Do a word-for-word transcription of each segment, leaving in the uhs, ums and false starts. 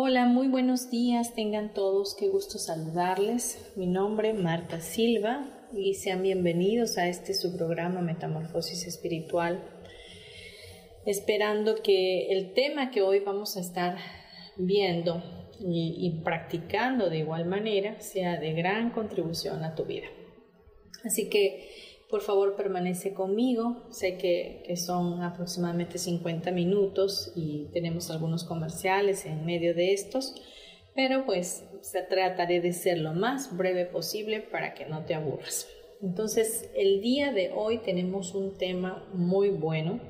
Hola, muy buenos días, tengan todos, qué gusto saludarles. Mi nombre es Marta Silva y sean bienvenidos a este su programa Metamorfosis Espiritual. Esperando que el tema que hoy vamos a estar viendo y, y practicando de igual manera sea de gran contribución a tu vida. Así que, por favor, permanece conmigo. Sé que, que son aproximadamente cincuenta minutos y tenemos algunos comerciales en medio de estos, pero pues trataré de ser lo más breve posible para que no te aburras. Entonces, el día de hoy tenemos un tema muy bueno.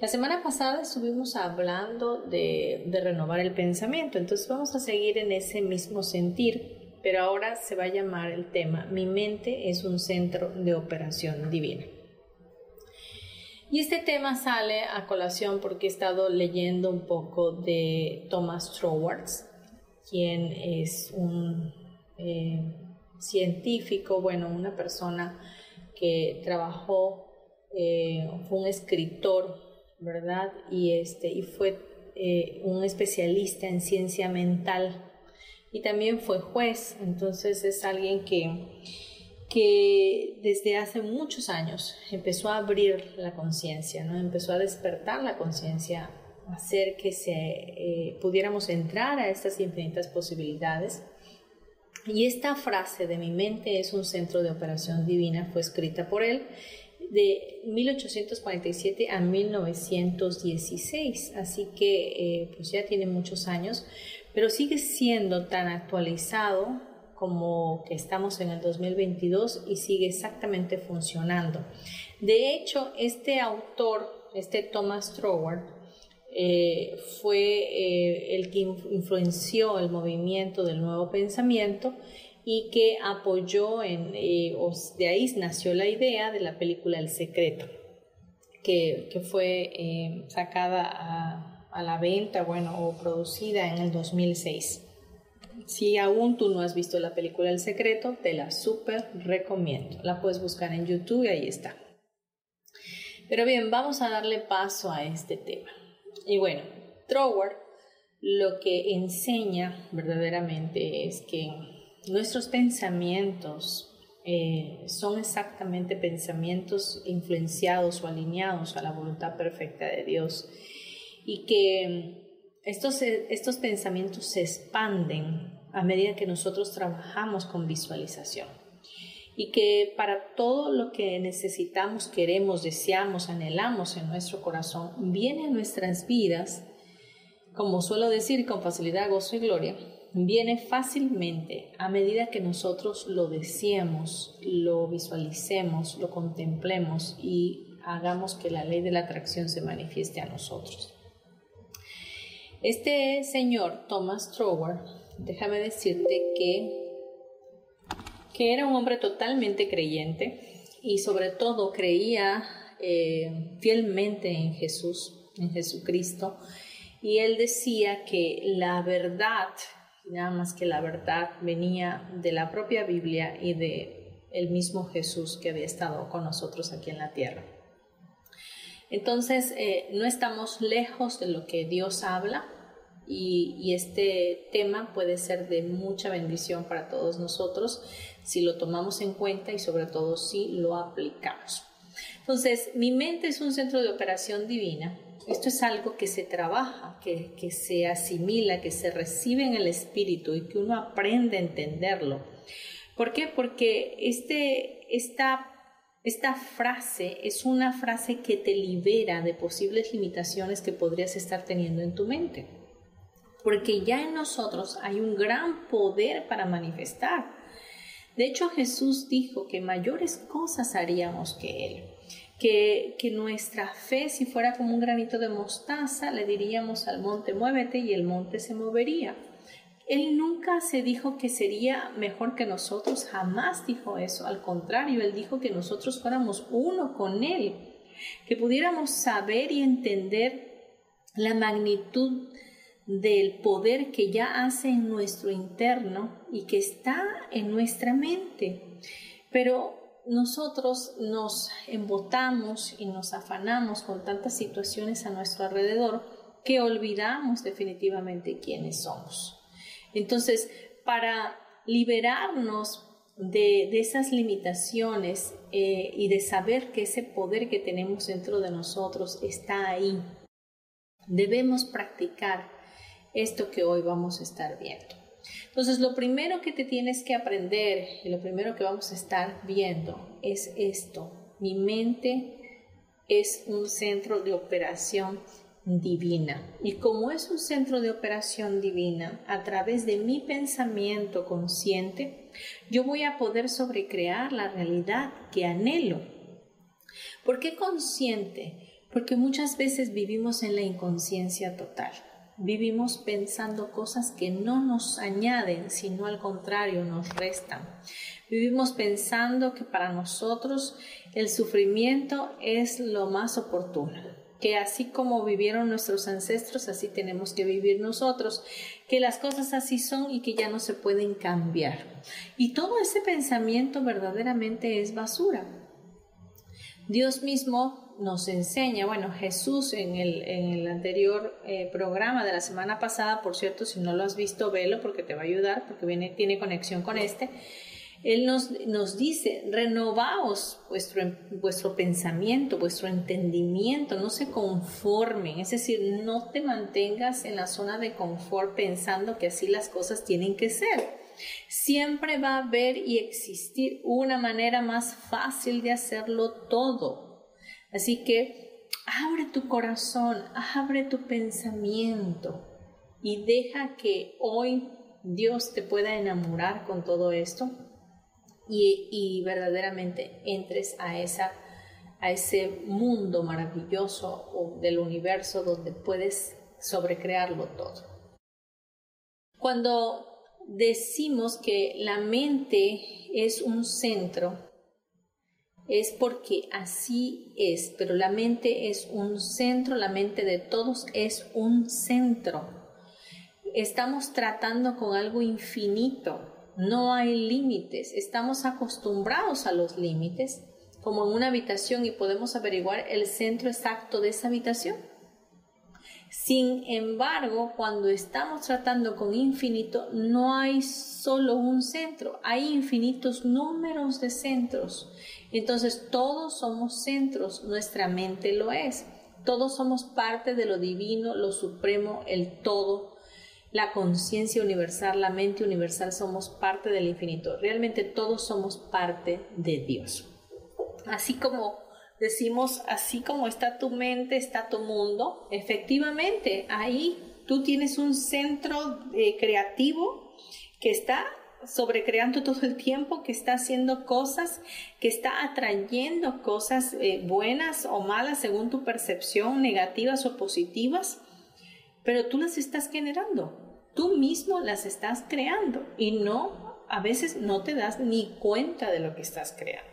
La semana pasada estuvimos hablando de, de renovar el pensamiento, entonces vamos a seguir en ese mismo sentir. Pero ahora se va a llamar el tema, mi mente es un centro de operación divina. Y este tema sale a colación porque he estado leyendo un poco de Thomas Troward, quien es un eh, científico, bueno, una persona que trabajó, eh, fue un escritor, ¿verdad? Y, este, y fue eh, un especialista en ciencia mental. Y también fue juez, entonces es alguien que, que desde hace muchos años empezó a abrir la conciencia, ¿no? Empezó a despertar la conciencia, hacer que se, eh, pudiéramos entrar a estas infinitas posibilidades. Y esta frase de mi mente es un centro de operación divina fue escrita por él de mil ochocientos cuarenta y siete a mil novecientos dieciséis, así que eh, pues ya tiene muchos años, pero sigue siendo tan actualizado como que estamos en el dos mil veintidós y sigue exactamente funcionando. De hecho, este autor, este Thomas Troward, eh, fue eh, el que influenció el movimiento del nuevo pensamiento y que apoyó, en, eh, de ahí nació la idea de la película El Secreto, que, que fue eh, sacada a... a la venta, bueno, o producida en el dos mil seis. Si aún tú no has visto la película El Secreto, te la súper recomiendo. La puedes buscar en YouTube y ahí está. Pero bien, vamos a darle paso a este tema. Y bueno, Troward lo que enseña verdaderamente es que nuestros pensamientos eh, son exactamente pensamientos influenciados o alineados a la voluntad perfecta de Dios. Y que estos, estos pensamientos se expanden a medida que nosotros trabajamos con visualización. Y que para todo lo que necesitamos, queremos, deseamos, anhelamos en nuestro corazón, viene a nuestras vidas, como suelo decir con facilidad, gozo y gloria, viene fácilmente a medida que nosotros lo deseemos, lo visualicemos, lo contemplemos y hagamos que la ley de la atracción se manifieste a nosotros. Este señor, Thomas Troward, déjame decirte que, que era un hombre totalmente creyente y sobre todo creía eh, fielmente en Jesús, en Jesucristo. Y él decía que la verdad, nada más que la verdad, venía de la propia Biblia y del mismo Jesús que había estado con nosotros aquí en la tierra. Entonces, eh, no estamos lejos de lo que Dios habla y, y este tema puede ser de mucha bendición para todos nosotros si lo tomamos en cuenta y sobre todo si lo aplicamos. Entonces, mi mente es un centro de operación divina Esto es algo que se trabaja, que, que se asimila, que se recibe en el espíritu y que uno aprende a entenderlo. ¿Por qué? Porque este, esta, esta frase es una frase que te libera de posibles limitaciones que podrías estar teniendo en tu mente. Porque ya en nosotros hay un gran poder para manifestar. De hecho, Jesús dijo que mayores cosas haríamos que Él. Que, que nuestra fe, si fuera como un granito de mostaza, le diríamos al monte, muévete, y el monte se movería. Él nunca se dijo que sería mejor que nosotros, jamás dijo eso. Al contrario, Él dijo que nosotros fuéramos uno con Él, que pudiéramos saber y entender la magnitud del poder que ya hace en nuestro interno y que está en nuestra mente. Pero nosotros nos embotamos y nos afanamos con tantas situaciones a nuestro alrededor que olvidamos definitivamente quiénes somos. Entonces, para liberarnos de, de esas limitaciones eh, y de saber que ese poder que tenemos dentro de nosotros está ahí, debemos practicar esto que hoy vamos a estar viendo. Entonces, lo primero que te tienes que aprender y lo primero que vamos a estar viendo es esto. Mi mente es un centro de operación divina. Y como es un centro de operación divina, a través de mi pensamiento consciente, yo voy a poder sobrecrear la realidad que anhelo. ¿Por qué consciente? Porque muchas veces vivimos en la inconsciencia total. Vivimos pensando cosas que no nos añaden, sino al contrario, nos restan. Vivimos pensando que para nosotros el sufrimiento es lo más oportuno, que así como vivieron nuestros ancestros, así tenemos que vivir nosotros, que las cosas así son y que ya no se pueden cambiar. Y todo ese pensamiento verdaderamente es basura. Dios mismo nos enseña, bueno, Jesús en el, en el anterior eh, programa de la semana pasada, por cierto, si no lo has visto, velo porque te va a ayudar, porque viene, tiene conexión con este. Él nos, nos dice, renovaos vuestro, vuestro pensamiento, vuestro entendimiento, no se conformen, es decir, no te mantengas en la zona de confort pensando que así las cosas tienen que ser. Siempre va a haber y existir una manera más fácil de hacerlo todo. Así que abre tu corazón, abre tu pensamiento y deja que hoy Dios te pueda enamorar con todo esto y, y verdaderamente entres a, esa, a ese mundo maravilloso del universo donde puedes sobrecrearlo todo. Cuando decimos que la mente es un centro, es porque así es, pero la mente es un centro, la mente de todos es un centro. Estamos tratando con algo infinito, no hay límites, estamos acostumbrados a los límites, como en una habitación y podemos averiguar el centro exacto de esa habitación. Sin embargo, cuando estamos tratando con infinito, no hay solo un centro, hay infinitos números de centros. Entonces, todos somos centros, nuestra mente lo es. Todos somos parte de lo divino, lo supremo, el todo, la conciencia universal, la mente universal, somos parte del infinito. Realmente todos somos parte de Dios. Así como decimos, así como está tu mente, está tu mundo. Efectivamente, ahí tú tienes un centro eh, creativo que está sobrecreando todo el tiempo, que está haciendo cosas, que está atrayendo cosas eh, buenas o malas según tu percepción, negativas o positivas, pero tú las estás generando, tú mismo las estás creando y no, a veces no te das ni cuenta de lo que estás creando.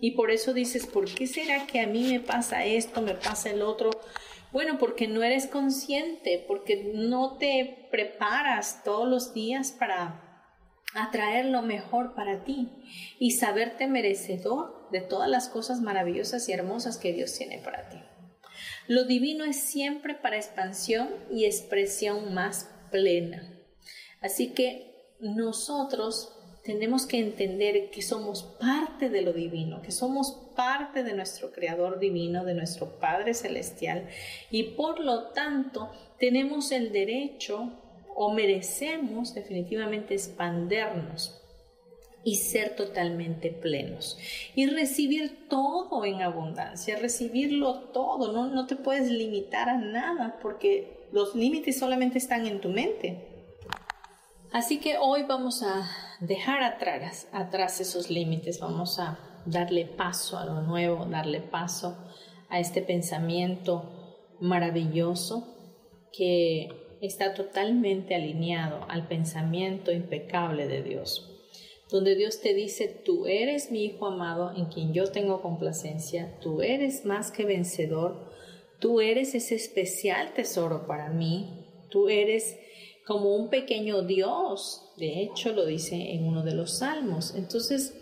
Y por eso dices, ¿por qué será que a mí me pasa esto, me pasa el otro? Bueno, porque no eres consciente, porque no te preparas todos los días para atraer lo mejor para ti y saberte merecedor de todas las cosas maravillosas y hermosas que Dios tiene para ti. Lo divino es siempre para expansión y expresión más plena. Así que nosotros tenemos que entender que somos parte de lo divino, que somos parte de nuestro Creador Divino, de nuestro Padre Celestial, y por lo tanto tenemos el derecho o merecemos definitivamente expandernos y ser totalmente plenos y recibir todo en abundancia, recibirlo todo, no, no te puedes limitar a nada porque los límites solamente están en tu mente. Así que hoy vamos a dejar atrás, atrás esos límites, vamos a darle paso a lo nuevo, darle paso a este pensamiento maravilloso que está totalmente alineado al pensamiento impecable de Dios, donde Dios te dice, tú eres mi hijo amado en quien yo tengo complacencia, tú eres más que vencedor, tú eres ese especial tesoro para mí, tú eres como un pequeño Dios, de hecho lo dice en uno de los salmos. Entonces,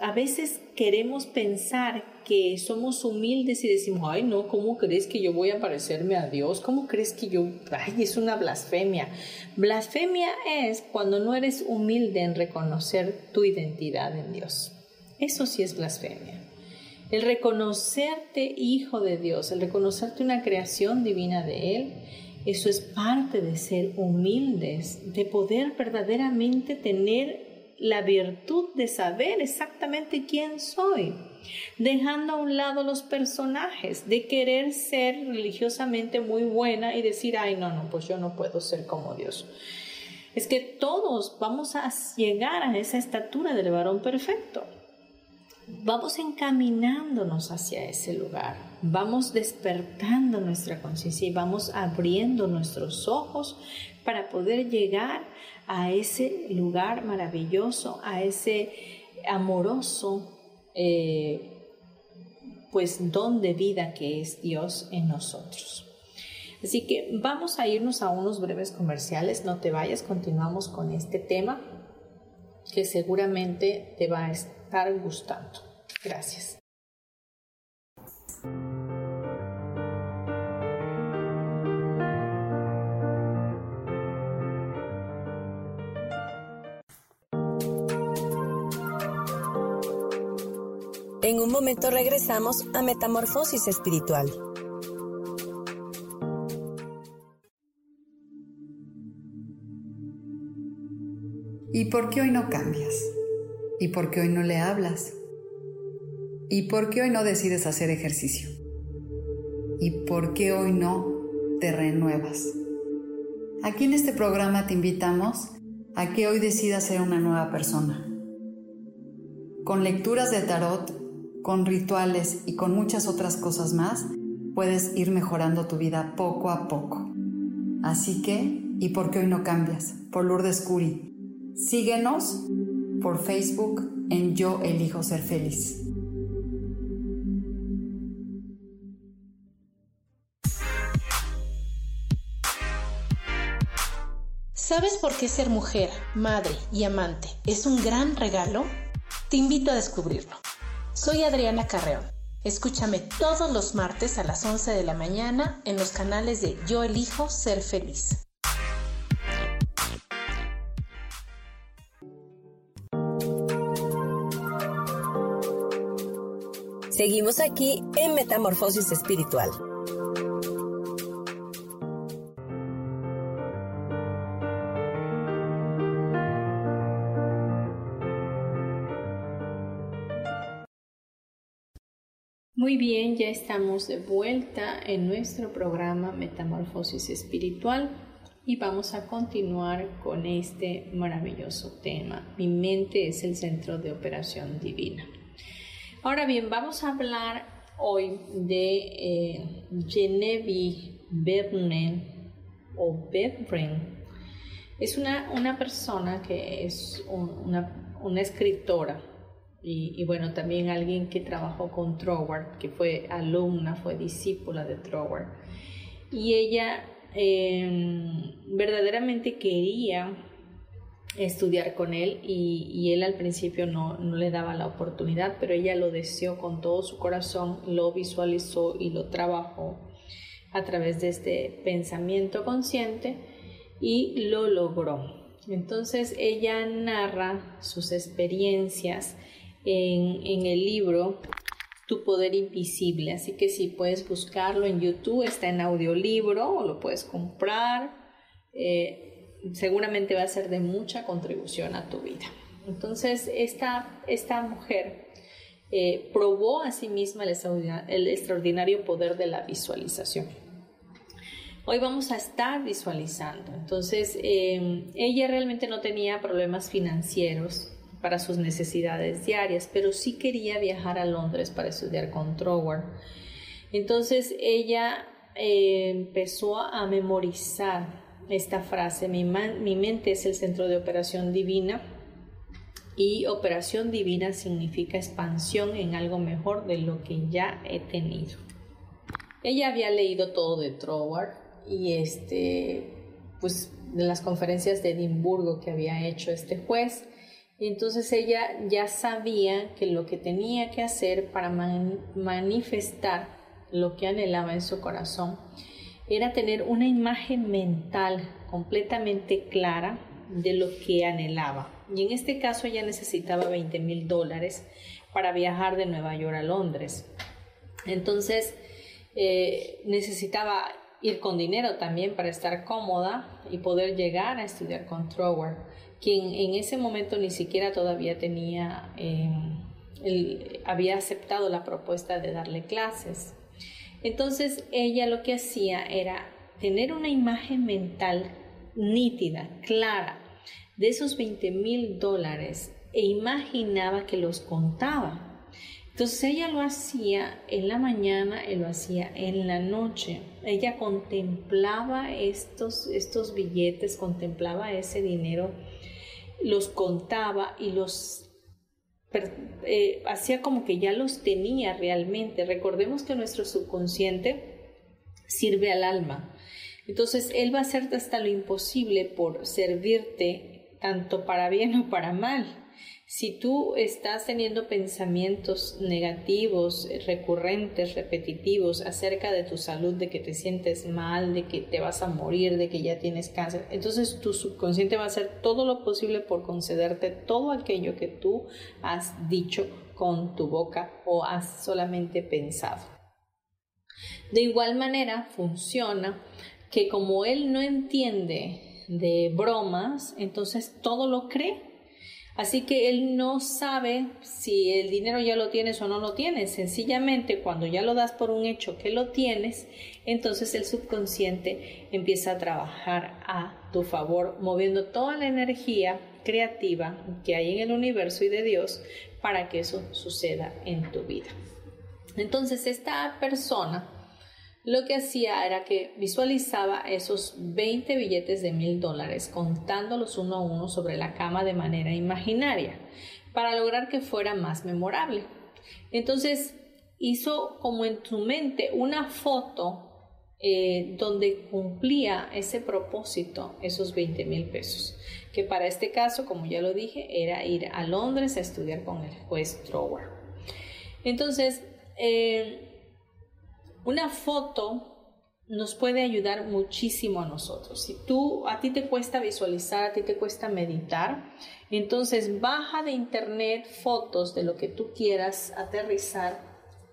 a veces queremos pensar que somos humildes y decimos, ay no, ¿cómo crees que yo voy a parecerme a Dios? ¿Cómo crees que yo...? Ay, es una blasfemia. Blasfemia es cuando no eres humilde en reconocer tu identidad en Dios. Eso sí es blasfemia. El reconocerte hijo de Dios, el reconocerte una creación divina de Él, eso es parte de ser humildes, de poder verdaderamente tener la virtud de saber exactamente quién soy, dejando a un lado los personajes, de querer ser religiosamente muy buena y decir, ay, no, no, pues yo no puedo ser como Dios. Es que todos vamos a llegar a esa estatura del varón perfecto. Vamos encaminándonos hacia ese lugar, vamos despertando nuestra conciencia y vamos abriendo nuestros ojos para poder llegar a ese lugar maravilloso, a ese amoroso eh, pues don de vida que es Dios en nosotros. Así que vamos a irnos a unos breves comerciales, no te vayas, continuamos con este tema que seguramente te va a estar gustando. Gracias. En un momento regresamos a Metamorfosis Espiritual. ¿Y por qué hoy no cambias? ¿Y por qué hoy no le hablas? ¿Y por qué hoy no decides hacer ejercicio? ¿Y por qué hoy no te renuevas? Aquí en este programa te invitamos a que hoy decidas ser una nueva persona. Con lecturas de tarot, con rituales y con muchas otras cosas más, puedes ir mejorando tu vida poco a poco. Así que, ¿y por qué hoy no cambias? Por Lourdes Curi. Síguenos por Facebook en Yo Elijo Ser Feliz. ¿Sabes por qué ser mujer, madre y amante es un gran regalo? Te invito a descubrirlo. Soy Adriana Carreón. Escúchame todos los martes a las once de la mañana en los canales de Yo Elijo Ser Feliz. Seguimos aquí en Metamorfosis Espiritual. Muy bien, ya estamos de vuelta en nuestro programa Metamorfosis Espiritual y vamos a continuar con este maravilloso tema. Mi mente es el centro de operación divina. Ahora bien, vamos a hablar hoy de eh, Genevieve Behrend o Behrend. Es una, una persona que es un, una, una escritora. Y, y bueno, también alguien que trabajó con Troward, que fue alumna, fue discípula de Troward. Y ella eh, verdaderamente quería estudiar con él y, y él al principio no, no le daba la oportunidad, pero ella lo deseó con todo su corazón, lo visualizó y lo trabajó a través de este pensamiento consciente y lo logró. Entonces ella narra sus experiencias en, en el libro Tu Poder Invisible. Así que si puedes buscarlo en YouTube, está en audiolibro o lo puedes comprar. Eh, seguramente va a ser de mucha contribución a tu vida. Entonces esta, esta mujer eh, probó a sí misma el, el extraordinario poder de la visualización. Hoy vamos a estar visualizando. Entonces eh, ella realmente no tenía problemas financieros para sus necesidades diarias, pero sí quería viajar a Londres para estudiar con Troward. Entonces ella eh, empezó a memorizar esta frase: mi, man, mi mente es el centro de operación divina, y operación divina significa expansión en algo mejor de lo que ya he tenido. Ella había leído todo de Troward y este, pues, de las conferencias de Edimburgo que había hecho este juez. Entonces ella ya sabía que lo que tenía que hacer para man, manifestar lo que anhelaba en su corazón era tener una imagen mental completamente clara de lo que anhelaba. Y en este caso ella necesitaba veinte mil dólares para viajar de Nueva York a Londres. Entonces eh, necesitaba ir con dinero también para estar cómoda y poder llegar a estudiar con Troward, quien en ese momento ni siquiera todavía tenía, eh, el, había aceptado la propuesta de darle clases. Entonces ella lo que hacía era tener una imagen mental nítida, clara, de esos veinte mil dólares, e imaginaba que los contaba. Entonces ella lo hacía en la mañana y lo hacía en la noche. Ella contemplaba estos, estos billetes, contemplaba ese dinero, los contaba y los Eh, hacía como que ya los tenía realmente. Recordemos que nuestro subconsciente sirve al alma. Entonces él va a hacerte hasta lo imposible por servirte, tanto para bien o para mal. Si tú estás teniendo pensamientos negativos, recurrentes, repetitivos acerca de tu salud, de que te sientes mal, de que te vas a morir, de que ya tienes cáncer, entonces tu subconsciente va a hacer todo lo posible por concederte todo aquello que tú has dicho con tu boca o has solamente pensado. De igual manera funciona que como él no entiende de bromas, entonces todo lo cree. Así que él no sabe si el dinero ya lo tienes o no lo tienes. Sencillamente, cuando ya lo das por un hecho que lo tienes, entonces el subconsciente empieza a trabajar a tu favor, moviendo toda la energía creativa que hay en el universo y de Dios para que eso suceda en tu vida. Entonces, esta persona lo que hacía era que visualizaba esos veinte billetes de mil dólares, contándolos uno a uno sobre la cama de manera imaginaria, para lograr que fuera más memorable. Entonces hizo como en su mente una foto eh, donde cumplía ese propósito, esos veinte mil pesos, que para este caso, como ya lo dije, era ir a Londres a estudiar con el juez Troward. Entonces, eh, una foto nos puede ayudar muchísimo a nosotros. Si tú, a ti te cuesta visualizar, a ti te cuesta meditar, entonces baja de internet fotos de lo que tú quieras aterrizar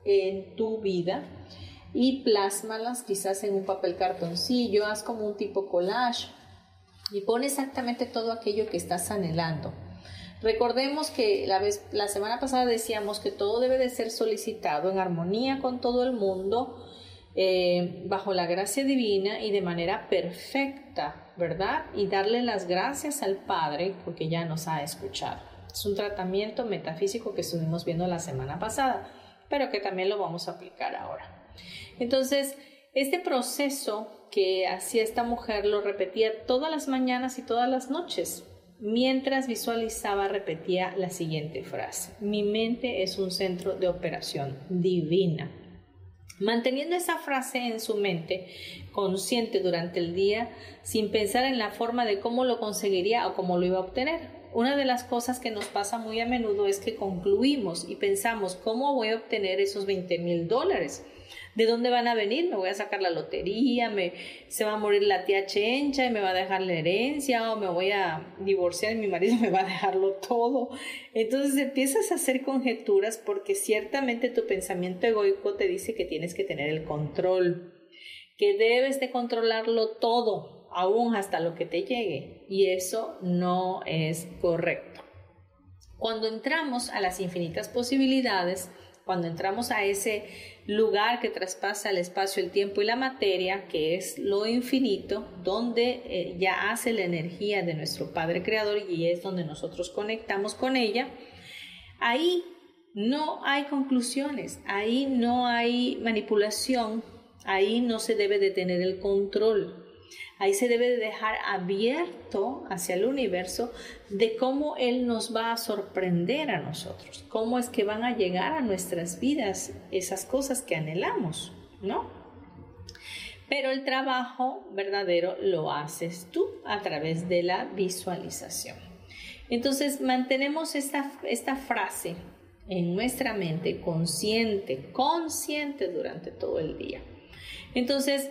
en tu vida y plásmalas quizás en un papel cartoncillo, haz como un tipo collage y pon exactamente todo aquello que estás anhelando. Recordemos que la, vez, la semana pasada decíamos que todo debe de ser solicitado en armonía con todo el mundo, eh, bajo la gracia divina y de manera perfecta, ¿verdad? Y darle las gracias al Padre porque ya nos ha escuchado. Es un tratamiento metafísico que estuvimos viendo la semana pasada, pero que también lo vamos a aplicar ahora. Entonces, este proceso que hacía esta mujer lo repetía todas las mañanas y todas las noches. Mientras visualizaba, repetía la siguiente frase: mi mente es un centro de operación divina. Manteniendo esa frase en su mente consciente durante el día, sin pensar en la forma de cómo lo conseguiría o cómo lo iba a obtener. Una de las cosas que nos pasa muy a menudo es que concluimos y pensamos: ¿cómo voy a obtener esos veinte mil dólares? ¿de dónde van a venir? Me voy a sacar la lotería, me, se va a morir la tía Chencha y me va a dejar la herencia, o me voy a divorciar y mi marido me va a dejarlo todo. Entonces empiezas a hacer conjeturas porque ciertamente tu pensamiento egoico te dice que tienes que tener el control, que debes de controlarlo todo, aún hasta lo que te llegue, y eso no es correcto. Cuando entramos a las infinitas posibilidades, cuando entramos a ese lugar que traspasa el espacio, el tiempo y la materia, que es lo infinito, donde eh, ya hace la energía de nuestro Padre Creador y es donde nosotros conectamos con ella, ahí no hay conclusiones, ahí no hay manipulación, ahí no se debe de tener el control. Ahí se debe dejar abierto hacia el universo de cómo Él nos va a sorprender a nosotros, cómo es que van a llegar a nuestras vidas esas cosas que anhelamos, ¿no? Pero el trabajo verdadero lo haces tú a través de la visualización. Entonces, mantenemos esta, esta frase en nuestra mente consciente, consciente durante todo el día. Entonces,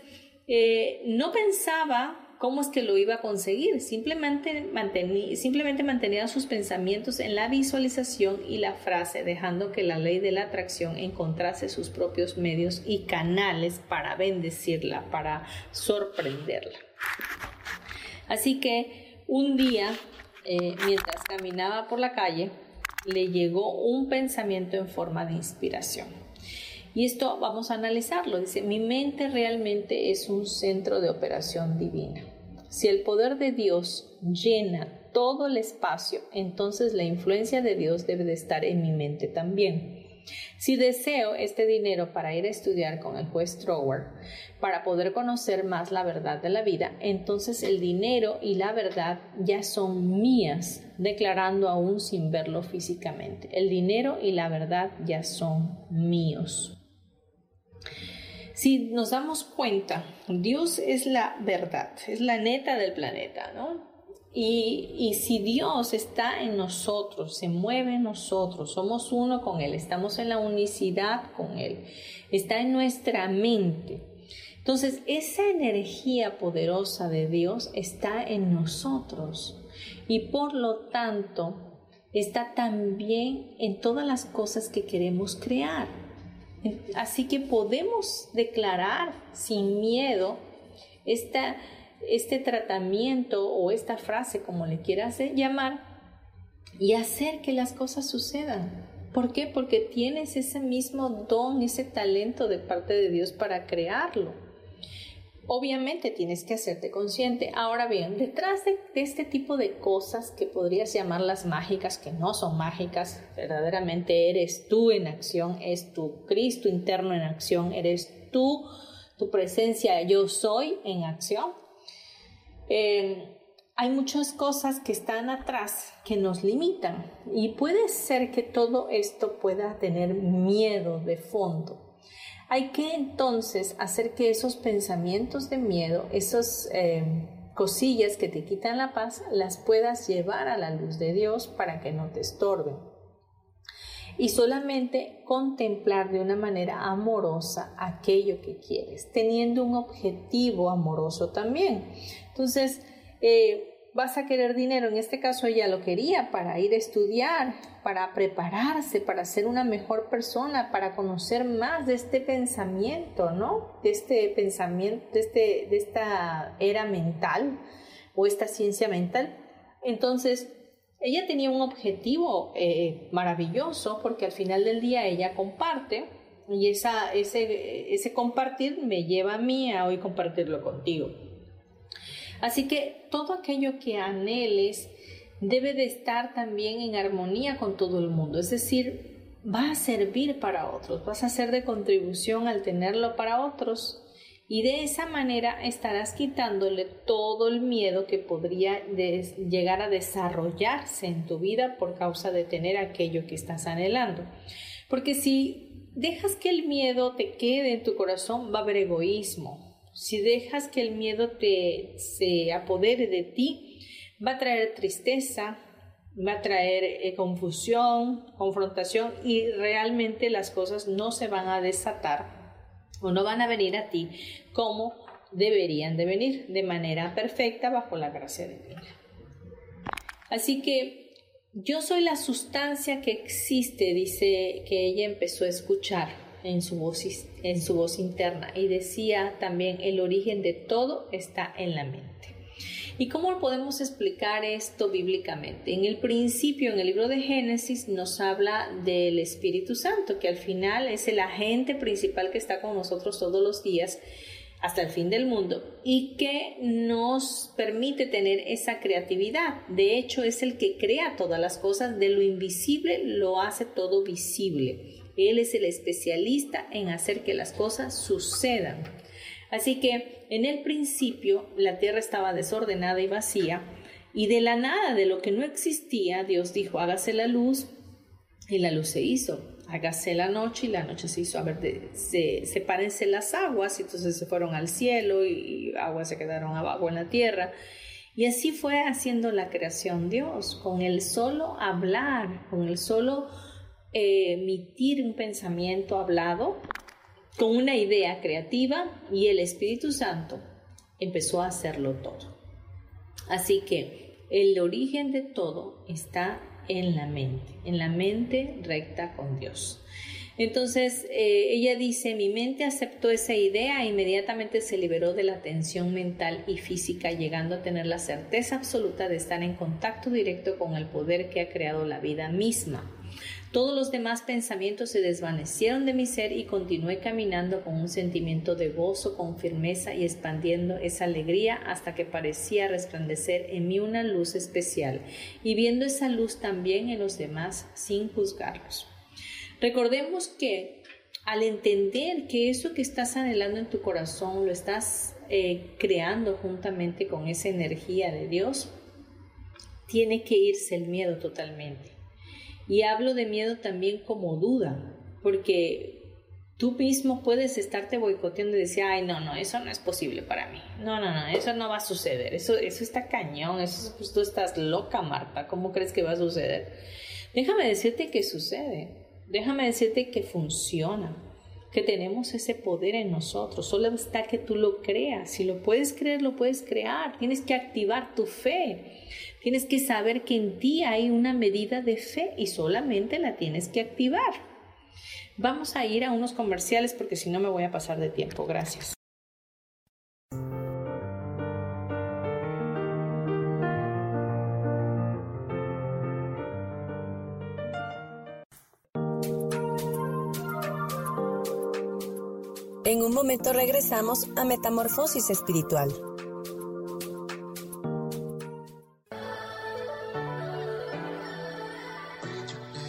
Eh, no pensaba cómo es que lo iba a conseguir, simplemente mantenía, simplemente mantenía sus pensamientos en la visualización y la frase, dejando que la ley de la atracción encontrase sus propios medios y canales para bendecirla, para sorprenderla. Así que un día, eh, mientras caminaba por la calle, le llegó un pensamiento en forma de inspiración. Y esto vamos a analizarlo. Dice, mi mente realmente es un centro de operación divina. Si el poder de Dios llena todo el espacio, entonces la influencia de Dios debe de estar en mi mente también. Si deseo este dinero para ir a estudiar con el juez Troward, para poder conocer más la verdad de la vida, entonces el dinero y la verdad ya son mías, declarando aún sin verlo físicamente. El dinero y la verdad ya son míos. Si nos damos cuenta, Dios es la verdad, es la neta del planeta, ¿no? Y, y si Dios está en nosotros, se mueve en nosotros, somos uno con Él, estamos en la unicidad con Él, está en nuestra mente. Entonces, esa energía poderosa de Dios está en nosotros y por lo tanto está también en todas las cosas que queremos crear. Así que podemos declarar sin miedo esta este tratamiento o esta frase, como le quieras llamar, y hacer que las cosas sucedan. ¿Por qué? Porque tienes ese mismo don, ese talento de parte de Dios para crearlo. Obviamente tienes que hacerte consciente. Ahora bien, detrás de, de este tipo de cosas que podrías llamar las mágicas, que no son mágicas, verdaderamente eres tú en acción, es tu Cristo interno en acción, eres tú, tu presencia, yo soy en acción. Eh, hay muchas cosas que están atrás que nos limitan y puede ser que todo esto pueda tener miedo de fondo. Hay que entonces hacer que esos pensamientos de miedo, esas eh, cosillas que te quitan la paz, las puedas llevar a la luz de Dios para que no te estorben. Y solamente contemplar de una manera amorosa aquello que quieres, teniendo un objetivo amoroso también. Entonces, eh, vas a querer dinero. En este caso, ella lo quería para ir a estudiar, para prepararse, para ser una mejor persona, para conocer más de este pensamiento, ¿no? De este pensamiento, de, este, de esta era mental o esta ciencia mental. Entonces, ella tenía un objetivo eh, maravilloso, porque al final del día ella comparte y esa, ese, ese compartir me lleva a mí a hoy compartirlo contigo. Así que todo aquello que anheles debe de estar también en armonía con todo el mundo. Es decir, va a servir para otros, vas a ser de contribución al tenerlo para otros. Y de esa manera estarás quitándole todo el miedo que podría llegar a desarrollarse en tu vida por causa de tener aquello que estás anhelando. Porque si dejas que el miedo te quede en tu corazón, va a haber egoísmo. Si dejas que el miedo te, se apodere de ti, va a traer tristeza, va a traer eh, confusión, confrontación, y realmente las cosas no se van a desatar o no van a venir a ti como deberían de venir, de manera perfecta bajo la gracia divina. Así que yo soy la sustancia que existe, dice que ella empezó a escuchar en su voz, en su voz interna, y decía también, el origen de todo está en la mente. ¿Y cómo podemos explicar esto bíblicamente? En el principio, en el libro de Génesis, nos habla del Espíritu Santo, que al final es el agente principal que está con nosotros todos los días hasta el fin del mundo y que nos permite tener esa creatividad. De hecho, es el que crea todas las cosas, de lo invisible lo hace todo visible. Él es el especialista en hacer que las cosas sucedan. Así que en el principio la tierra estaba desordenada y vacía, y de la nada, de lo que no existía, Dios dijo, hágase la luz, y la luz se hizo. Hágase la noche, y la noche se hizo. A ver, de, se, sepárense las aguas, y entonces se fueron al cielo y aguas se quedaron abajo en la tierra. Y así fue haciendo la creación Dios, con el solo hablar, con el solo eh, emitir un pensamiento hablado, con una idea creativa, y el Espíritu Santo empezó a hacerlo todo. Así que el origen de todo está en la mente, en la mente recta con Dios. Entonces eh, ella dice, mi mente aceptó esa idea e inmediatamente se liberó de la tensión mental y física, llegando a tener la certeza absoluta de estar en contacto directo con el poder que ha creado la vida misma. Todos los demás pensamientos se desvanecieron de mi ser y continué caminando con un sentimiento de gozo, con firmeza y expandiendo esa alegría hasta que parecía resplandecer en mí una luz especial y viendo esa luz también en los demás sin juzgarlos. Recordemos que al entender que eso que estás anhelando en tu corazón lo estás eh, creando juntamente con esa energía de Dios, tiene que irse el miedo totalmente. Y hablo de miedo también como duda, porque tú mismo puedes estarte boicoteando y decir, ay, no, no, eso no es posible para mí. No, no, no, eso no va a suceder. Eso, eso está cañón, eso, pues, tú estás loca, Marta. ¿Cómo crees que va a suceder? Déjame decirte que sucede. Déjame decirte que funciona, que tenemos ese poder en nosotros. Solo está que tú lo creas. Si lo puedes creer, lo puedes crear. Tienes que activar tu fe. Tienes que saber que en ti hay una medida de fe y solamente la tienes que activar. Vamos a ir a unos comerciales porque si no me voy a pasar de tiempo. Gracias. En un momento regresamos a Metamorfosis Espiritual.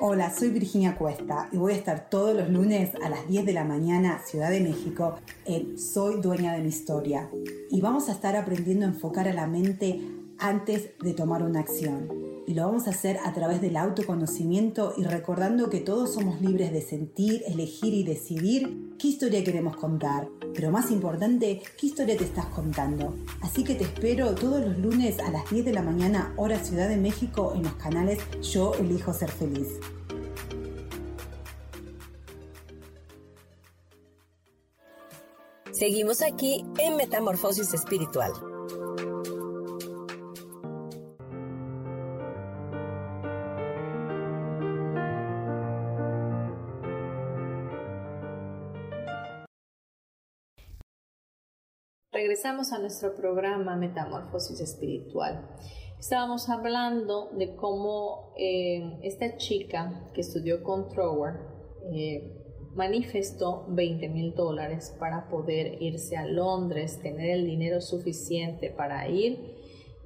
Hola, soy Virginia Cuesta y voy a estar todos los lunes a las diez de la mañana, Ciudad de México, en Soy Dueña de mi Historia. Y vamos a estar aprendiendo a enfocar a la mente antes de tomar una acción. Y lo vamos a hacer a través del autoconocimiento y recordando que todos somos libres de sentir, elegir y decidir qué historia queremos contar. Pero más importante, qué historia te estás contando. Así que te espero todos los lunes a las diez de la mañana, hora Ciudad de México, en los canales Yo Elijo Ser Feliz. Seguimos aquí en Metamorfosis Espiritual. Regresamos a nuestro programa Metamorfosis Espiritual. Estábamos hablando de cómo eh, esta chica que estudió con Troward eh, manifestó veinte mil dólares para poder irse a Londres, tener el dinero suficiente para ir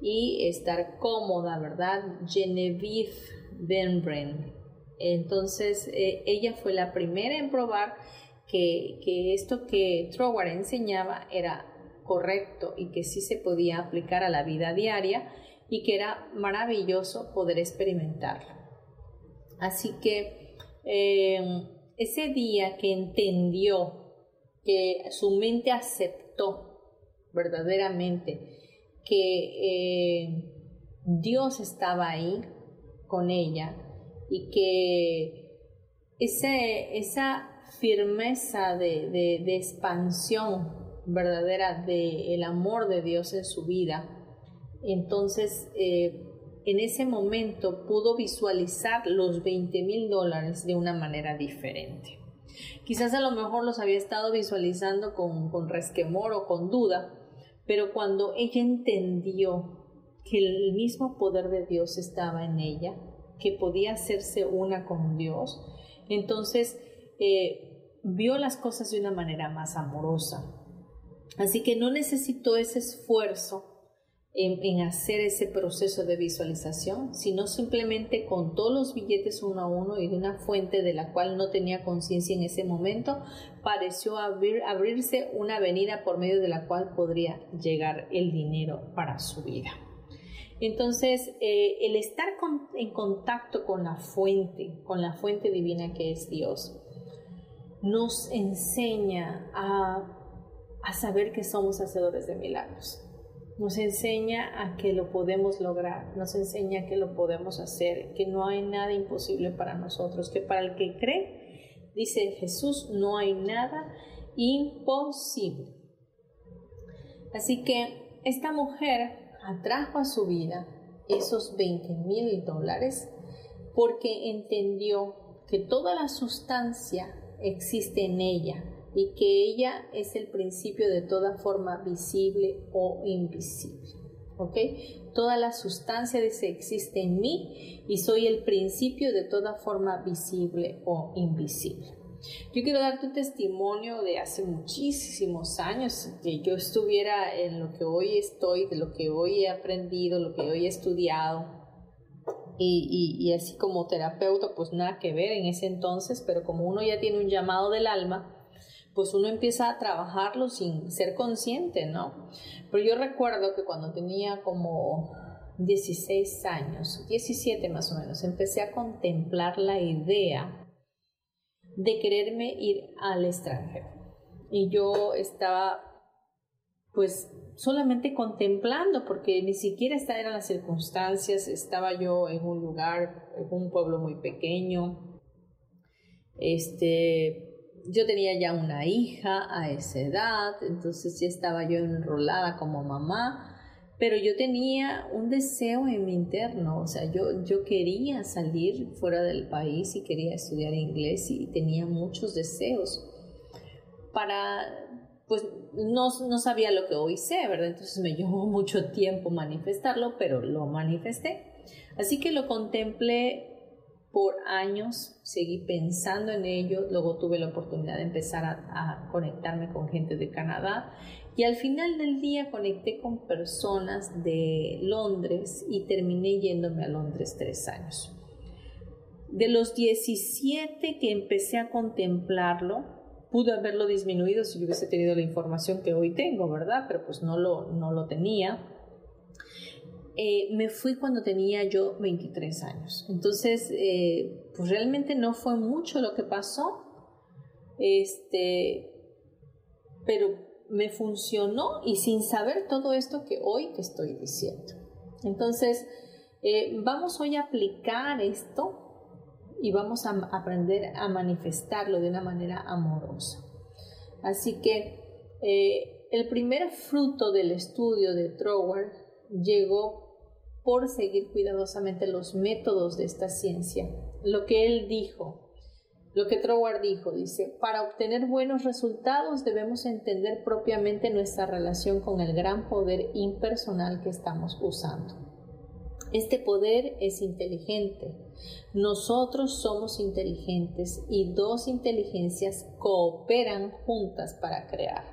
y estar cómoda, ¿verdad? Genevieve Behrend. Entonces, eh, ella fue la primera en probar que, que esto que Troward enseñaba era correcto y que sí se podía aplicar a la vida diaria y que era maravilloso poder experimentarlo. Así que eh, ese día que entendió, que su mente aceptó verdaderamente que eh, Dios estaba ahí con ella y que ese, esa firmeza de, de, de expansión verdadera del amor de Dios en su vida, entonces eh, en ese momento pudo visualizar los veinte mil dólares de una manera diferente. Quizás a lo mejor los había estado visualizando con, con resquemor o con duda, pero cuando ella entendió que el mismo poder de Dios estaba en ella, que podía hacerse una con Dios, entonces eh, vio las cosas de una manera más amorosa. Así que no necesitó ese esfuerzo en, en hacer ese proceso de visualización, sino simplemente contó los billetes uno a uno y de una fuente de la cual no tenía conciencia en ese momento, pareció abrir, abrirse una avenida por medio de la cual podría llegar el dinero para su vida. Entonces, eh, el estar con, en contacto con la fuente, con la fuente divina que es Dios, nos enseña a... a saber que somos hacedores de milagros. Nos enseña a que lo podemos lograr, nos enseña a que lo podemos hacer, que no hay nada imposible para nosotros, que para el que cree, dice Jesús, no hay nada imposible. Así que esta mujer atrajo a su vida esos veinte mil dólares porque entendió que toda la sustancia existe en ella, y que ella es el principio de toda forma visible o invisible, ¿ok? Toda la sustancia dice existe en mí y soy el principio de toda forma visible o invisible. Yo quiero darte un testimonio de hace muchísimos años que yo estuviera en lo que hoy estoy, de lo que hoy he aprendido, lo que hoy he estudiado. Y, y, y así como terapeuta, pues nada que ver en ese entonces, pero como uno ya tiene un llamado del alma, pues uno empieza a trabajarlo sin ser consciente, ¿no? Pero yo recuerdo que cuando tenía como dieciséis años, diecisiete más o menos, empecé a contemplar la idea de quererme ir al extranjero. Y yo estaba, pues, solamente contemplando, porque ni siquiera estas eran las circunstancias. Estaba yo en un lugar, en un pueblo muy pequeño, este... yo tenía ya una hija a esa edad, entonces ya estaba yo enrolada como mamá, pero yo tenía un deseo en mi interno, o sea, yo, yo quería salir fuera del país y quería estudiar inglés y tenía muchos deseos para, pues, no, no sabía lo que hoy sé, ¿verdad? Entonces me llevó mucho tiempo manifestarlo, pero lo manifesté. Así que lo contemplé por años, seguí pensando en ello, luego tuve la oportunidad de empezar a, a conectarme con gente de Canadá y al final del día conecté con personas de Londres y terminé yéndome a Londres tres años. De los diecisiete que empecé a contemplarlo, pude haberlo disminuido si yo hubiese tenido la información que hoy tengo, ¿verdad? Pero pues no lo, no lo tenía. Eh, me fui cuando tenía yo veintitrés años, entonces eh, pues realmente no fue mucho lo que pasó, este, pero me funcionó y sin saber todo esto que hoy te estoy diciendo. Entonces eh, vamos hoy a aplicar esto y vamos a aprender a manifestarlo de una manera amorosa. Así que eh, el primer fruto del estudio de Troward llegó por seguir cuidadosamente los métodos de esta ciencia. Lo que él dijo, lo que Troward dijo, dice, para obtener buenos resultados debemos entender propiamente nuestra relación con el gran poder impersonal que estamos usando. Este poder es inteligente. Nosotros somos inteligentes y dos inteligencias cooperan juntas para crear.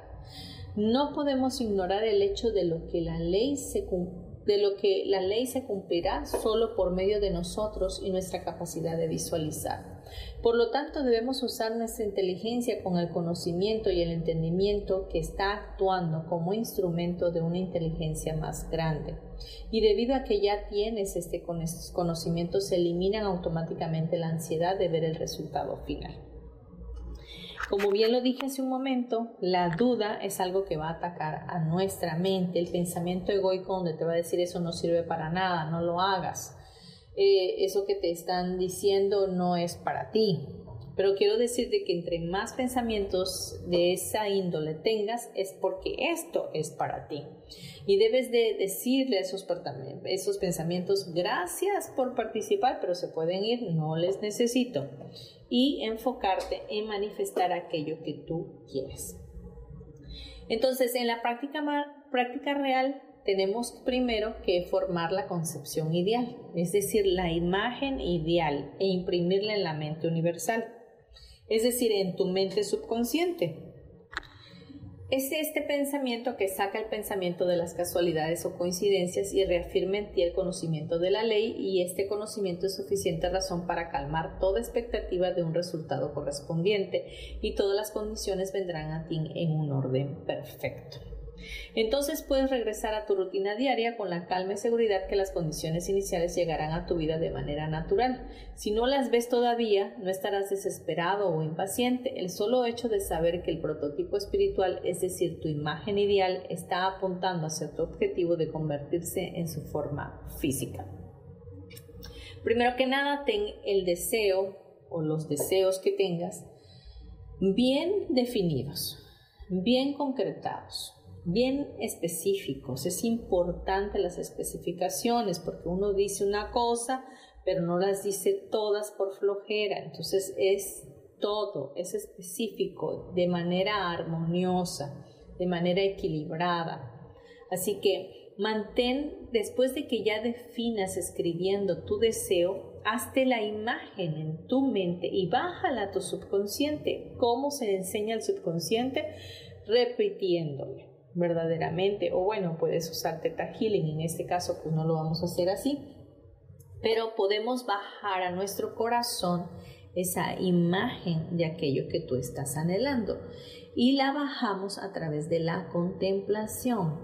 No podemos ignorar el hecho de lo que la ley se cumple de lo que la ley se cumplirá solo por medio de nosotros y nuestra capacidad de visualizar. Por lo tanto, debemos usar nuestra inteligencia con el conocimiento y el entendimiento que está actuando como instrumento de una inteligencia más grande. Y debido a que ya tienes este conocimiento, se eliminan automáticamente la ansiedad de ver el resultado final. Como bien lo dije hace un momento, la duda es algo que va a atacar a nuestra mente, el pensamiento egoico donde te va a decir eso no sirve para nada, no lo hagas, eh, eso que te están diciendo no es para ti. Pero quiero decirte que entre más pensamientos de esa índole tengas es porque esto es para ti. Y debes de decirle a esos, esos pensamientos, gracias por participar, pero se pueden ir, no les necesito. Y enfocarte en manifestar aquello que tú quieres. Entonces, en la práctica, práctica real, tenemos primero que formar la concepción ideal, es decir, la imagen ideal e imprimirla en la mente universal, es decir, en tu mente subconsciente. Es este pensamiento que saca el pensamiento de las casualidades o coincidencias y reafirma en ti el conocimiento de la ley, y este conocimiento es suficiente razón para calmar toda expectativa de un resultado correspondiente, y todas las condiciones vendrán a ti en un orden perfecto. Entonces puedes regresar a tu rutina diaria con la calma y seguridad que las condiciones iniciales llegarán a tu vida de manera natural. Si no las ves todavía, no estarás desesperado o impaciente. El solo hecho de saber que el prototipo espiritual, es decir, tu imagen ideal, está apuntando hacia tu objetivo de convertirse en su forma física. Primero que nada, ten el deseo o los deseos que tengas bien definidos, bien concretados, bien específicos. Es importante las especificaciones, porque uno dice una cosa pero no las dice todas por flojera. Entonces es todo, es específico, de manera armoniosa, de manera equilibrada. Así que mantén, después de que ya definas escribiendo tu deseo, hazte la imagen en tu mente y bájala a tu subconsciente. ¿Cómo se enseña el subconsciente? Repitiéndole verdaderamente, o bueno, puedes usar Theta Healing. En este caso pues no lo vamos a hacer así, pero podemos bajar a nuestro corazón esa imagen de aquello que tú estás anhelando, y la bajamos a través de la contemplación.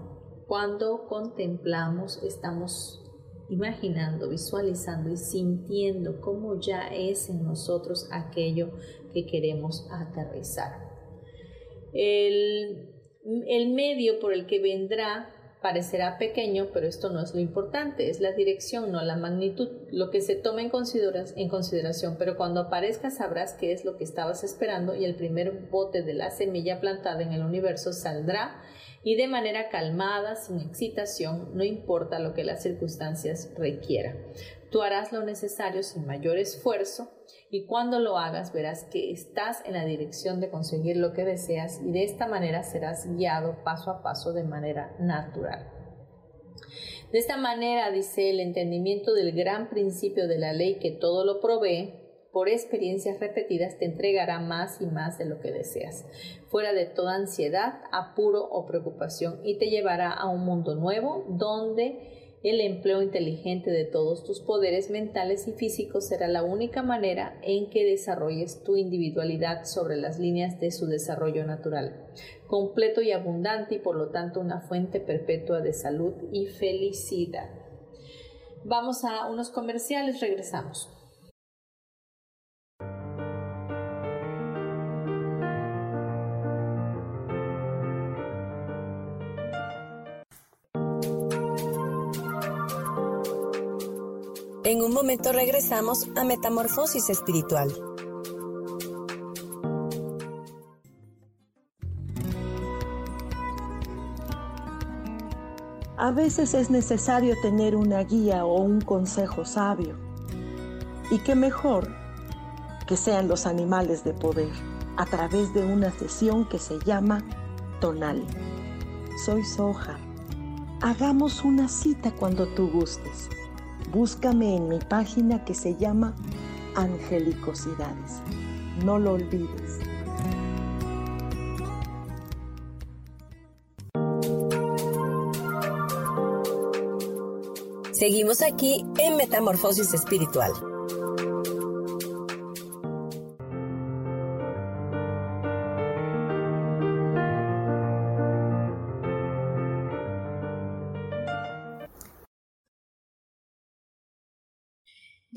Cuando contemplamos, estamos imaginando, visualizando y sintiendo cómo ya es en nosotros aquello que queremos aterrizar. El El medio por el que vendrá parecerá pequeño, pero esto no es lo importante, es la dirección, no la magnitud, lo que se toma en, considera en consideración, pero cuando aparezca sabrás qué es lo que estabas esperando, y el primer bote de la semilla plantada en el universo saldrá, y de manera calmada, sin excitación, no importa lo que las circunstancias requieran. Tú harás lo necesario sin mayor esfuerzo, y cuando lo hagas verás que estás en la dirección de conseguir lo que deseas, y de esta manera serás guiado paso a paso de manera natural. De esta manera, dice, el entendimiento del gran principio de la ley que todo lo provee, por experiencias repetidas te entregará más y más de lo que deseas, fuera de toda ansiedad, apuro o preocupación, y te llevará a un mundo nuevo donde el empleo inteligente de todos tus poderes mentales y físicos será la única manera en que desarrolles tu individualidad sobre las líneas de su desarrollo natural, completo y abundante, y por lo tanto una fuente perpetua de salud y felicidad. Vamos a unos comerciales, regresamos. En un momento regresamos a Metamorfosis Espiritual. A veces es necesario tener una guía o un consejo sabio. Y qué mejor que sean los animales de poder, a través de una sesión que se llama Tonal. Soy Sohar. Hagamos una cita cuando tú gustes. Búscame en mi página que se llama Angelicosidades. No lo olvides. Seguimos aquí en Metamorfosis Espiritual.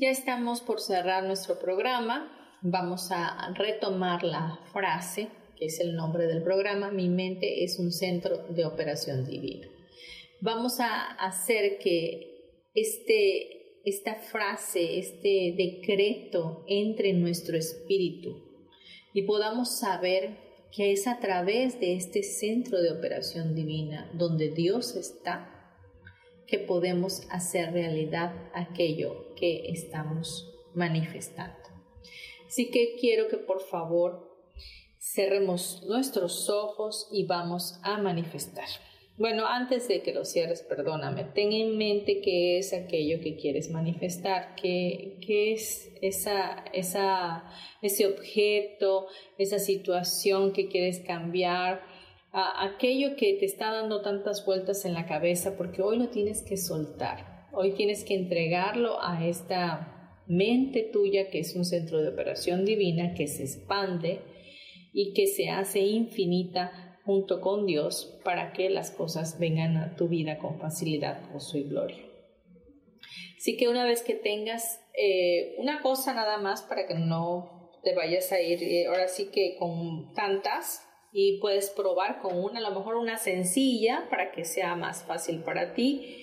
Ya estamos por cerrar nuestro programa. Vamos a retomar la frase, que es el nombre del programa. Mi mente es un centro de operación divina. Vamos a hacer que este, esta frase, este decreto entre en nuestro espíritu y podamos saber que es a través de este centro de operación divina donde Dios está, que podemos hacer realidad aquello que estamos manifestando. Así que quiero que por favor cerremos nuestros ojos y vamos a manifestar. Bueno, antes de que lo cierres, perdóname, ten en mente qué es aquello que quieres manifestar, qué, qué es esa, esa, ese objeto, esa situación que quieres cambiar, a aquello que te está dando tantas vueltas en la cabeza, porque hoy lo tienes que soltar. Hoy tienes que entregarlo a esta mente tuya, que es un centro de operación divina, que se expande y que se hace infinita junto con Dios, para que las cosas vengan a tu vida con facilidad, gozo y gloria. Así que una vez que tengas eh, una cosa nada más, para que no te vayas a ir eh, ahora sí que con tantas, y puedes probar con una, a lo mejor una sencilla, para que sea más fácil para ti,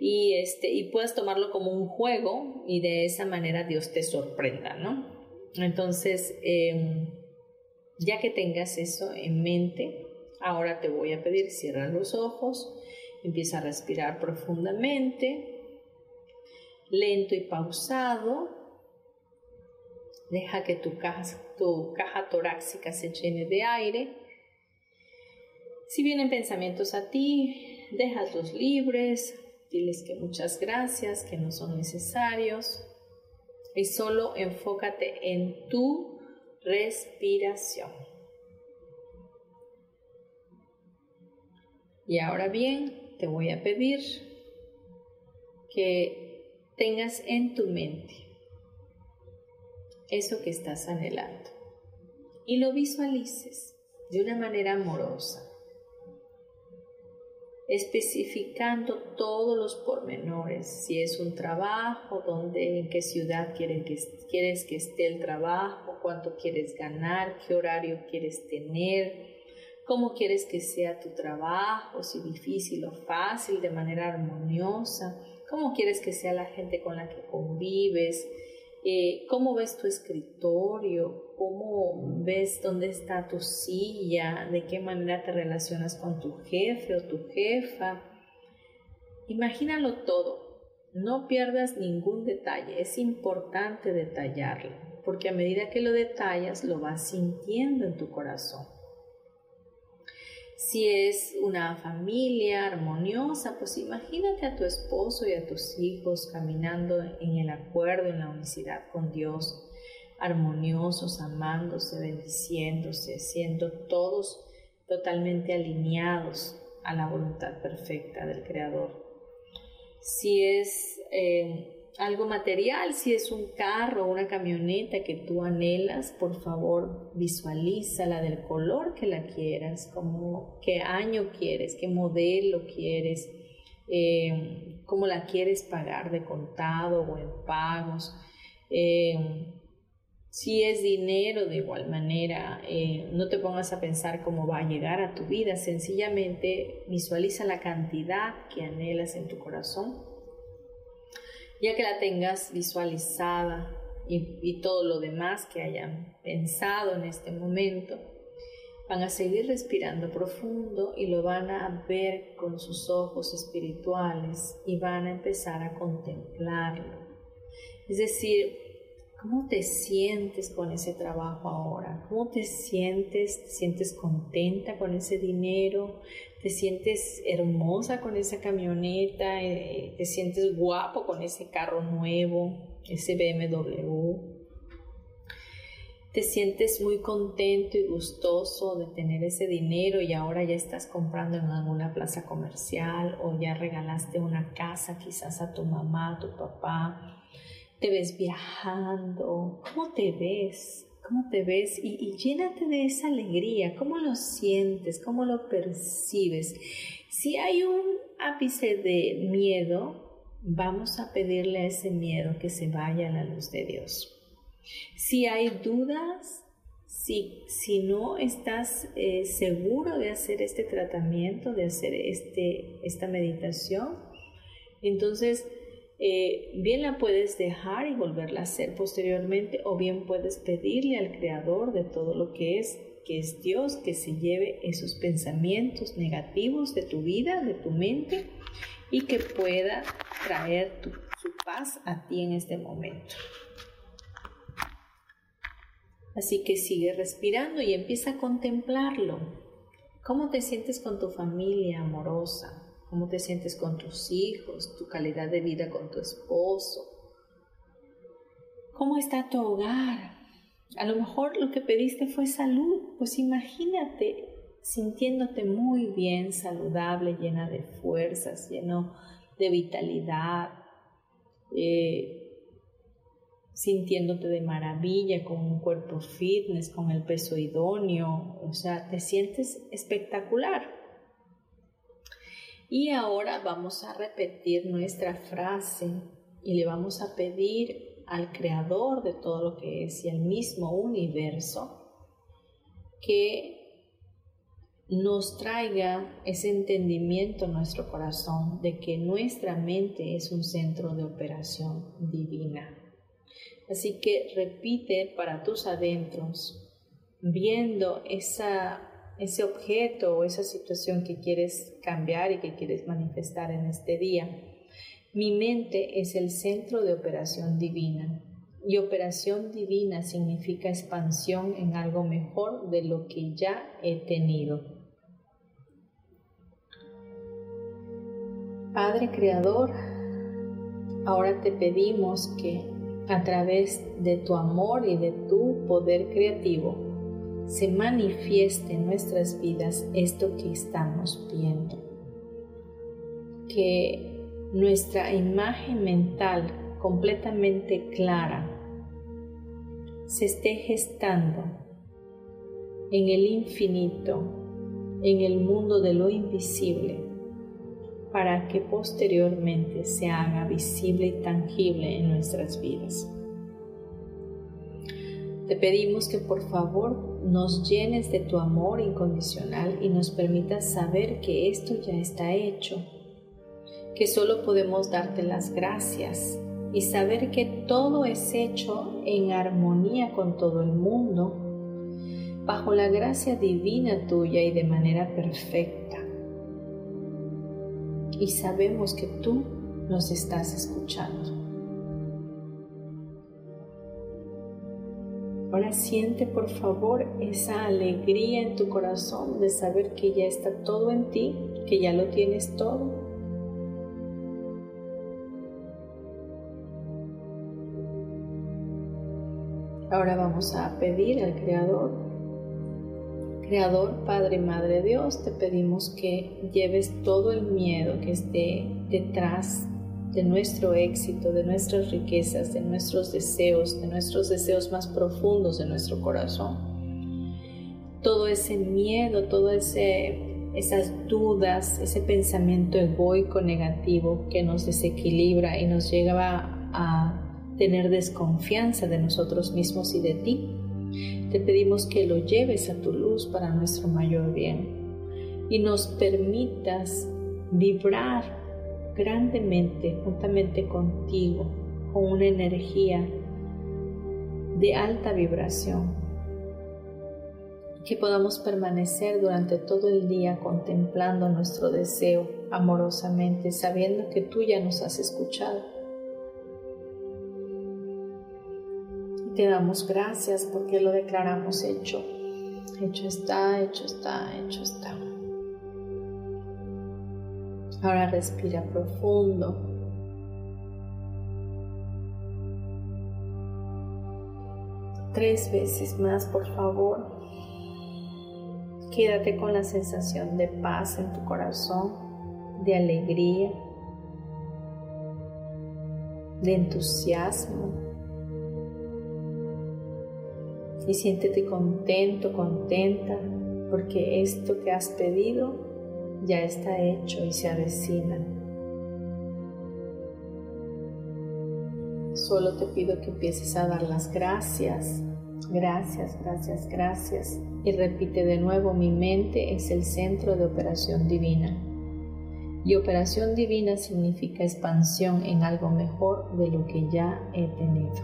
y, este, y puedes tomarlo como un juego, y de esa manera Dios te sorprenda, ¿no? Entonces, eh, ya que tengas eso en mente, ahora te voy a pedir, cierra los ojos, empieza a respirar profundamente, lento y pausado, deja que tu caja, tu caja torácica se llene de aire. Si vienen pensamientos a ti, déjalos libres, diles que muchas gracias, que no son necesarios, y solo enfócate en tu respiración. Y ahora bien, te voy a pedir que tengas en tu mente eso que estás anhelando y lo visualices de una manera amorosa, especificando todos los pormenores, si es un trabajo, dónde, en qué ciudad quieren que, quieres que esté el trabajo, cuánto quieres ganar, qué horario quieres tener, cómo quieres que sea tu trabajo, si difícil o fácil, de manera armoniosa, cómo quieres que sea la gente con la que convives, eh, cómo ves tu escritorio, cómo ves dónde está tu silla, de qué manera te relacionas con tu jefe o tu jefa. Imagínalo todo, no pierdas ningún detalle, es importante detallarlo, porque a medida que lo detallas lo vas sintiendo en tu corazón. Si es una familia armoniosa, pues imagínate a tu esposo y a tus hijos caminando en el acuerdo, en la unicidad con Dios, armoniosos, amándose, bendiciéndose, siendo todos totalmente alineados a la voluntad perfecta del Creador. Si es eh, algo material, si es un carro o una camioneta que tú anhelas, por favor visualízala del color que la quieras, como qué año quieres, qué modelo quieres, eh, cómo la quieres pagar, de contado o en pagos. Eh, si es dinero, de igual manera, eh, no te pongas a pensar cómo va a llegar a tu vida, sencillamente visualiza la cantidad que anhelas en tu corazón. Ya que la tengas visualizada y, y todo lo demás que hayan pensado en este momento, van a seguir respirando profundo y lo van a ver con sus ojos espirituales y van a empezar a contemplarlo. Es decir, ¿cómo te sientes con ese trabajo ahora? ¿Cómo te sientes? ¿Te sientes contenta con ese dinero? ¿Te sientes hermosa con esa camioneta? ¿Te sientes guapo con ese carro nuevo, ese B M W? ¿Te sientes muy contento y gustoso de tener ese dinero y ahora ya estás comprando en alguna plaza comercial o ya regalaste una casa quizás a tu mamá, a tu papá? ¿Te ves viajando? ¿Cómo te ves? ¿Cómo te ves? Y, y llénate de esa alegría. ¿Cómo lo sientes? ¿Cómo lo percibes? Si hay un ápice de miedo, vamos a pedirle a ese miedo que se vaya a la luz de Dios. Si hay dudas, si, si no estás eh, seguro de hacer este tratamiento, de hacer este, esta meditación, entonces eh, bien la puedes dejar y volverla a hacer posteriormente, o bien puedes pedirle al Creador de todo lo que es, que es Dios, que se lleve esos pensamientos negativos de tu vida, de tu mente, y que pueda traer tu, su paz a ti en este momento. Así que sigue respirando y empieza a contemplarlo. ¿Cómo te sientes con tu familia amorosa? ¿Cómo te sientes con tus hijos? ¿Tu calidad de vida con tu esposo? ¿Cómo está tu hogar? A lo mejor lo que pediste fue salud, pues imagínate sintiéndote muy bien, saludable, llena de fuerzas, lleno de vitalidad, eh, sintiéndote de maravilla, con un cuerpo fitness, con el peso idóneo, o sea, te sientes espectacular. Y ahora vamos a repetir nuestra frase y le vamos a pedir al Creador de todo lo que es y al mismo universo que nos traiga ese entendimiento en nuestro corazón de que nuestra mente es un centro de operación divina. Así que repite para tus adentros, viendo esa, ese objeto o esa situación que quieres cambiar y que quieres manifestar en este día. Mi mente es el centro de operación divina, y operación divina significa expansión en algo mejor de lo que ya he tenido. Padre Creador, ahora te pedimos que a través de tu amor y de tu poder creativo se manifieste en nuestras vidas esto que estamos viendo. Que nuestra imagen mental completamente clara se esté gestando en el infinito, en el mundo de lo invisible, para que posteriormente se haga visible y tangible en nuestras vidas. Te pedimos que por favor nos llenes de tu amor incondicional y nos permitas saber que esto ya está hecho, que solo podemos darte las gracias y saber que todo es hecho en armonía con todo el mundo, bajo la gracia divina tuya y de manera perfecta. Y sabemos que tú nos estás escuchando. Ahora siente por favor esa alegría en tu corazón de saber que ya está todo en ti, que ya lo tienes todo. Ahora vamos a pedir al Creador, Creador, Padre, Madre, Dios, te pedimos que lleves todo el miedo que esté detrás de nuestro éxito, de nuestras riquezas, de nuestros deseos, de nuestros deseos más profundos de nuestro corazón. Todo ese miedo, todas esas dudas, ese pensamiento egoico negativo que nos desequilibra y nos lleva a tener desconfianza de nosotros mismos y de ti, te pedimos que lo lleves a tu luz para nuestro mayor bien y nos permitas vibrar grandemente juntamente contigo con una energía de alta vibración, que podamos permanecer durante todo el día contemplando nuestro deseo amorosamente, sabiendo que tú ya nos has escuchado. Te damos gracias porque lo declaramos hecho. Hecho está, hecho está, hecho está. Ahora respira profundo. Tres veces más, por favor. Quédate con la sensación de paz en tu corazón, de alegría, de entusiasmo. Y siéntete contento, contenta, porque esto que has pedido ya está hecho y se avecina. solo te pido que empieces a dar las gracias, gracias, gracias, gracias. Y repite de nuevo, mi mente es el centro de operación divina. Y operación divina significa expansión en algo mejor de lo que ya he tenido.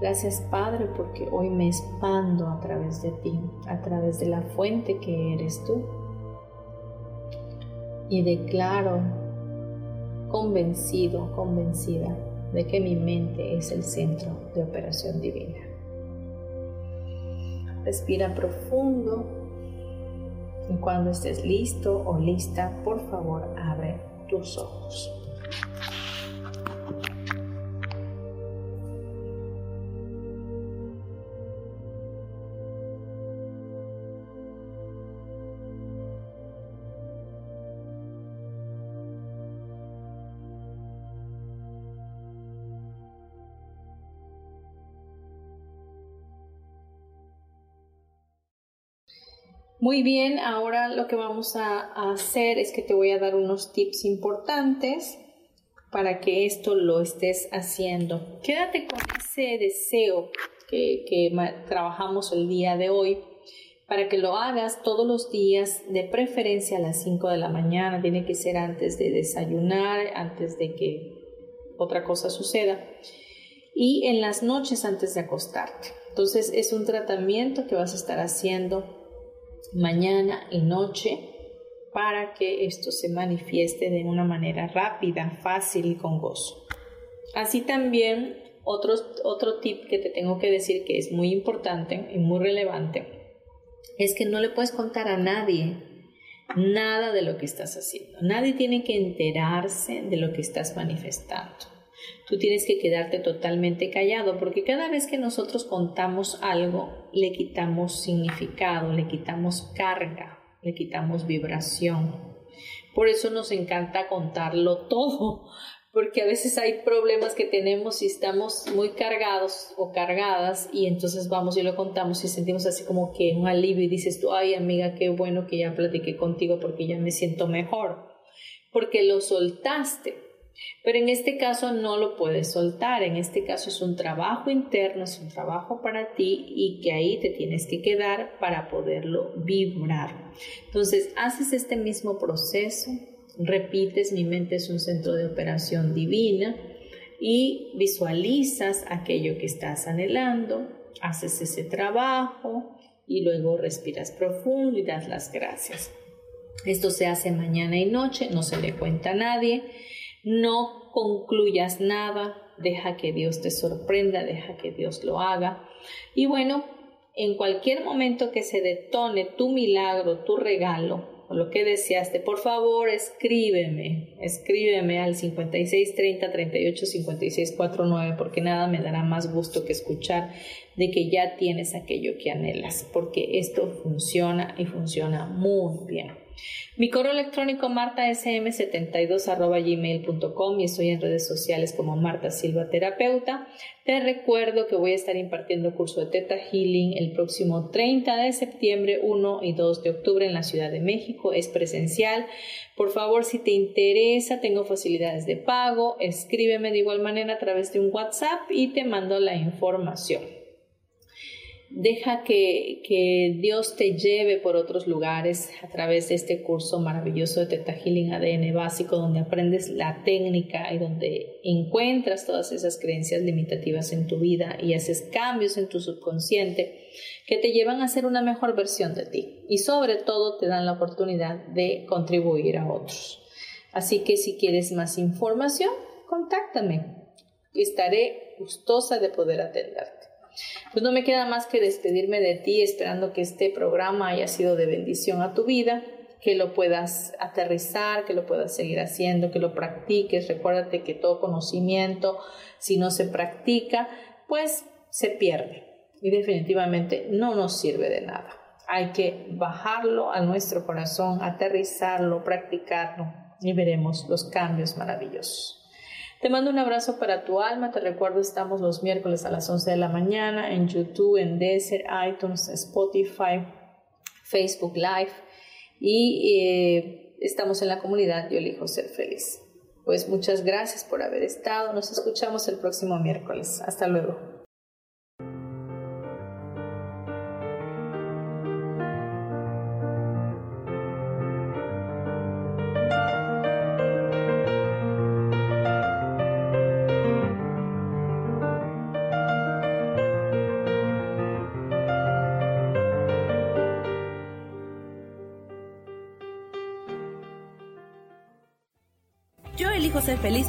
Gracias, Padre, porque hoy me expando a través de ti, a través de la fuente que eres tú. Y declaro convencido, convencida de que mi mente es el centro de operación divina. Respira profundo y cuando estés listo o lista, por favor, abre tus ojos. Muy bien, ahora lo que vamos a hacer es que te voy a dar unos tips importantes para que esto lo estés haciendo. Quédate con ese deseo que, que trabajamos el día de hoy para que lo hagas todos los días, de preferencia a las cinco de la mañana. Tiene que ser antes de desayunar, antes de que otra cosa suceda, y en las noches antes de acostarte. Entonces es un tratamiento que vas a estar haciendo mañana y noche para que esto se manifieste de una manera rápida, fácil y con gozo. Así también otro, otro tip que te tengo que decir, que es muy importante y muy relevante, es que no le puedes contar a nadie nada de lo que estás haciendo. Nadie tiene que enterarse de lo que estás manifestando. Tú tienes que quedarte totalmente callado, porque cada vez que nosotros contamos algo, le quitamos significado, le quitamos carga, le quitamos vibración. Por eso nos encanta contarlo todo, porque a veces hay problemas que tenemos y estamos muy cargados o cargadas, y entonces vamos y lo contamos y sentimos así como que un alivio y dices tú, ay amiga, qué bueno que ya platiqué contigo porque ya me siento mejor, porque lo soltaste. Pero en este caso no lo puedes soltar, en este caso es un trabajo interno, es un trabajo para ti y que ahí te tienes que quedar para poderlo vibrar. Entonces haces este mismo proceso, repites, mi mente es un centro de operación divina, y visualizas aquello que estás anhelando, haces ese trabajo y luego respiras profundo y das las gracias. Esto se hace mañana y noche, no se le cuenta a nadie. No concluyas nada, deja que Dios te sorprenda, deja que Dios lo haga. Y bueno, en cualquier momento que se detone tu milagro, tu regalo, o lo que deseaste, por favor escríbeme, escríbeme al cincuenta y seis, treinta, treinta y ocho, cincuenta y seis, cuarenta y nueve, porque nada me dará más gusto que escuchar de que ya tienes aquello que anhelas, porque esto funciona y funciona muy bien. Mi correo electrónico marta ese eme setenta y dos arroba gmail punto com y estoy en redes sociales como Marta Silva Terapeuta. Te recuerdo que voy a estar impartiendo curso de Theta Healing el próximo treinta de septiembre, uno y dos de octubre en la Ciudad de México. Es presencial. Por favor, si te interesa, tengo facilidades de pago. Escríbeme de igual manera a través de un WhatsApp y te mando la información. Deja que, que Dios te lleve por otros lugares a través de este curso maravilloso de Theta Healing A D N básico, donde aprendes la técnica y donde encuentras todas esas creencias limitativas en tu vida y haces cambios en tu subconsciente que te llevan a ser una mejor versión de ti y sobre todo te dan la oportunidad de contribuir a otros. Así que si quieres más información, contáctame. Estaré gustosa de poder atenderte. Pues no me queda más que despedirme de ti, esperando que este programa haya sido de bendición a tu vida, que lo puedas aterrizar, que lo puedas seguir haciendo, que lo practiques. Recuérdate que todo conocimiento, si no se practica, pues se pierde y definitivamente no nos sirve de nada. Hay que bajarlo a nuestro corazón, aterrizarlo, practicarlo y veremos los cambios maravillosos. Te mando un abrazo para tu alma. Te recuerdo, estamos los miércoles a las once de la mañana en YouTube, en Deezer, iTunes, Spotify, Facebook Live. Y eh, estamos en la comunidad Yo Elijo Ser Feliz. Pues muchas gracias por haber estado. Nos escuchamos el próximo miércoles. Hasta luego. Yo Elijo Ser Feliz